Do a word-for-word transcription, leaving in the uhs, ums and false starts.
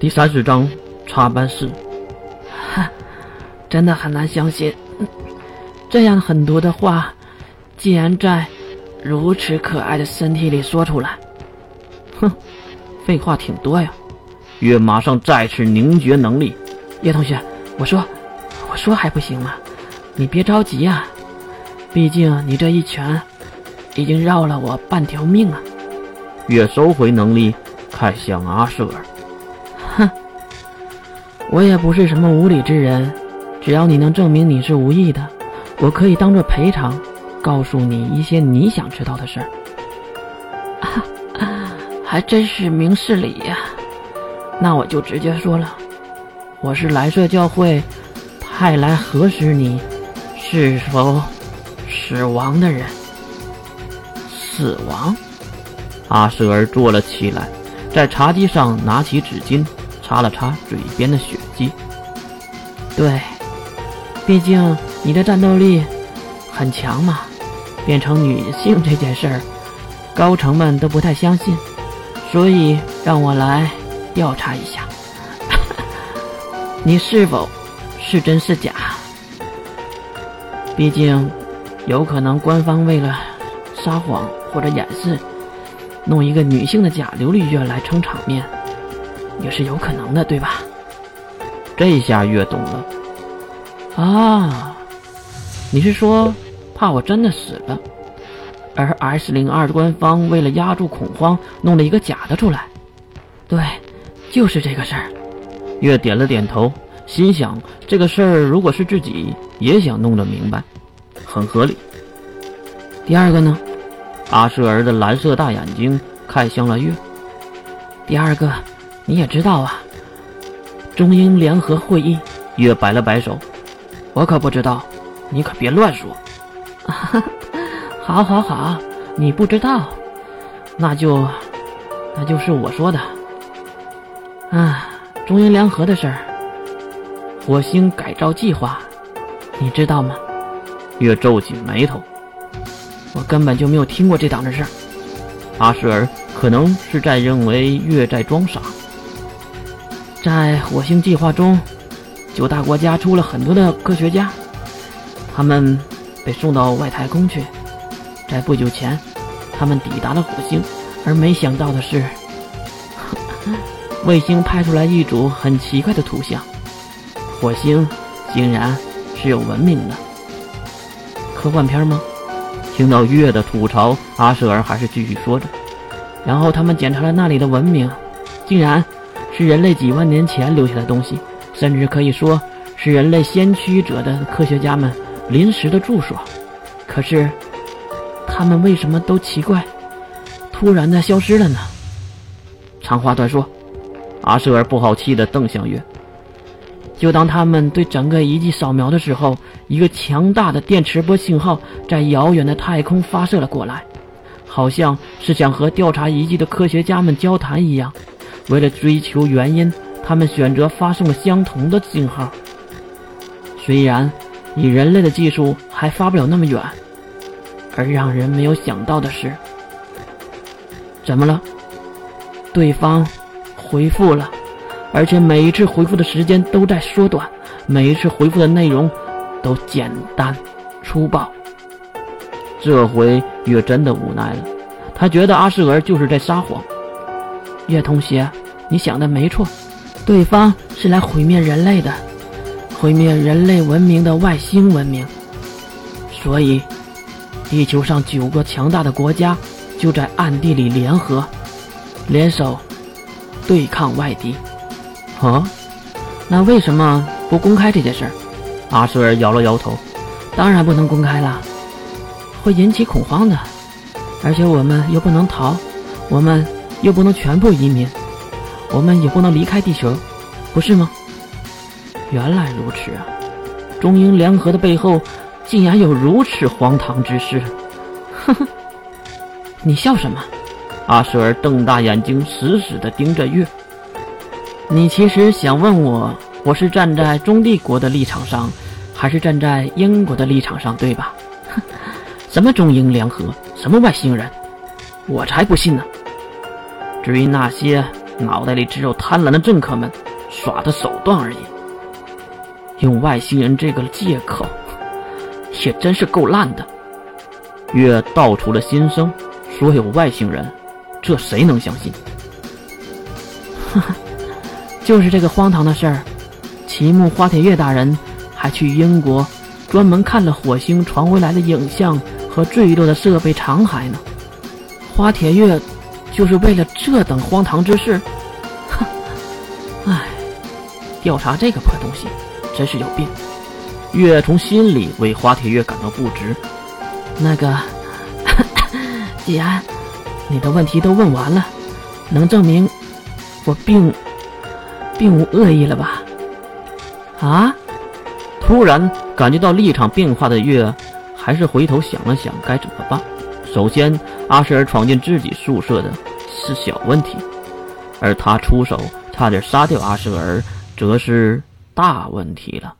第三十章插班式。哈，真的很难相信，这样狠毒的话竟然在如此可爱的身体里说出来。哼，废话挺多呀。月马上再次凝结能力。叶同学，我说我说还不行吗？你别着急啊，毕竟你这一拳已经绕了我半条命啊。月收回能力，看向阿舍尔。哼，我也不是什么无理之人，只要你能证明你是无意的，我可以当做赔偿告诉你一些你想知道的事儿。啊，还真是明事理呀。那我就直接说了，我是来社教会派来核实你是否死亡的人。死亡？阿舍尔坐了起来，在茶几上拿起纸巾擦了擦嘴边的血迹。对，毕竟你的战斗力很强嘛，变成女性这件事儿，高层们都不太相信，所以让我来调查一下你是否是真是假。毕竟有可能官方为了撒谎或者掩饰，弄一个女性的假琉璃月来撑场面，也是有可能的，对吧？这下月懂了啊，你是说怕我真的死了，而 S 零二 官方为了压住恐慌弄了一个假的出来。对，就是这个事儿。月点了点头，心想这个事儿如果是自己也想弄得明白，很合理。第二个呢？阿舍尔的蓝色大眼睛看向了月。第二个你也知道啊，中英联合会议。月摆了摆手，我可不知道，你可别乱说。好好好，你不知道，那就那就是我说的。啊，中英联合的事儿，火星改造计划，你知道吗？月皱紧眉头，我根本就没有听过这档子事儿。阿舍尔可能是在认为月在装傻。在火星计划中，九大国家出了很多的科学家，他们被送到外太空去，在不久前，他们抵达了火星，而没想到的是，卫星拍出来一组很奇怪的图像，火星竟然是有文明的。科幻片吗？听到月的吐槽，阿舍尔还是继续说着，然后他们检查了那里的文明，竟然是人类几万年前留下的东西，甚至可以说是人类先驱者的科学家们临时的住所。可是他们为什么都奇怪突然的消失了呢？长话短说，阿舍尔不好气地瞪向月。就当他们对整个遗迹扫描的时候，一个强大的电磁波信号在遥远的太空发射了过来，好像是想和调查遗迹的科学家们交谈一样。为了追求原因，他们选择发送了相同的信号。虽然以人类的技术还发不了那么远，而让人没有想到的是，怎么了？对方回复了，而且每一次回复的时间都在缩短，每一次回复的内容都简单粗暴。这回月真的无奈了，他觉得阿舍尔就是在撒谎。月同学，你想的没错，对方是来毁灭人类的，毁灭人类文明的外星文明。所以地球上九个强大的国家就在暗地里联合联手对抗外敌。啊，那为什么不公开这件事儿？阿舍尔摇了摇头，当然不能公开了，会引起恐慌的。而且我们又不能逃，我们又不能全部移民，我们也不能离开地球，不是吗？原来如此啊，中英联合的背后竟然有如此荒唐之事。呵呵，你笑什么？阿舍尔瞪大眼睛死死地盯着月。你其实想问我，我是站在中帝国的立场上，还是站在英国的立场上，对吧？什么中英联合，什么外星人，我才不信呢。至于那些脑袋里只有贪婪的政客们耍的手段而已。用外星人这个借口也真是够烂的。月道出了心声，说有外星人，这谁能相信？哈哈，就是这个荒唐的事儿，齐木花铁月大人还去英国专门看了火星传回来的影像和坠落的设备残骸呢。花铁月就是为了这等荒唐之事，哼！唉，调查这个破东西真是有病。月从心里为花铁月感到不值。那个，季安，你的问题都问完了，能证明我并并无恶意了吧？啊！突然感觉到立场变化的月，还是回头想了想该怎么办。首先，阿舍尔闯进自己宿舍的是小问题，而他出手差点杀掉阿舍尔，则是大问题了。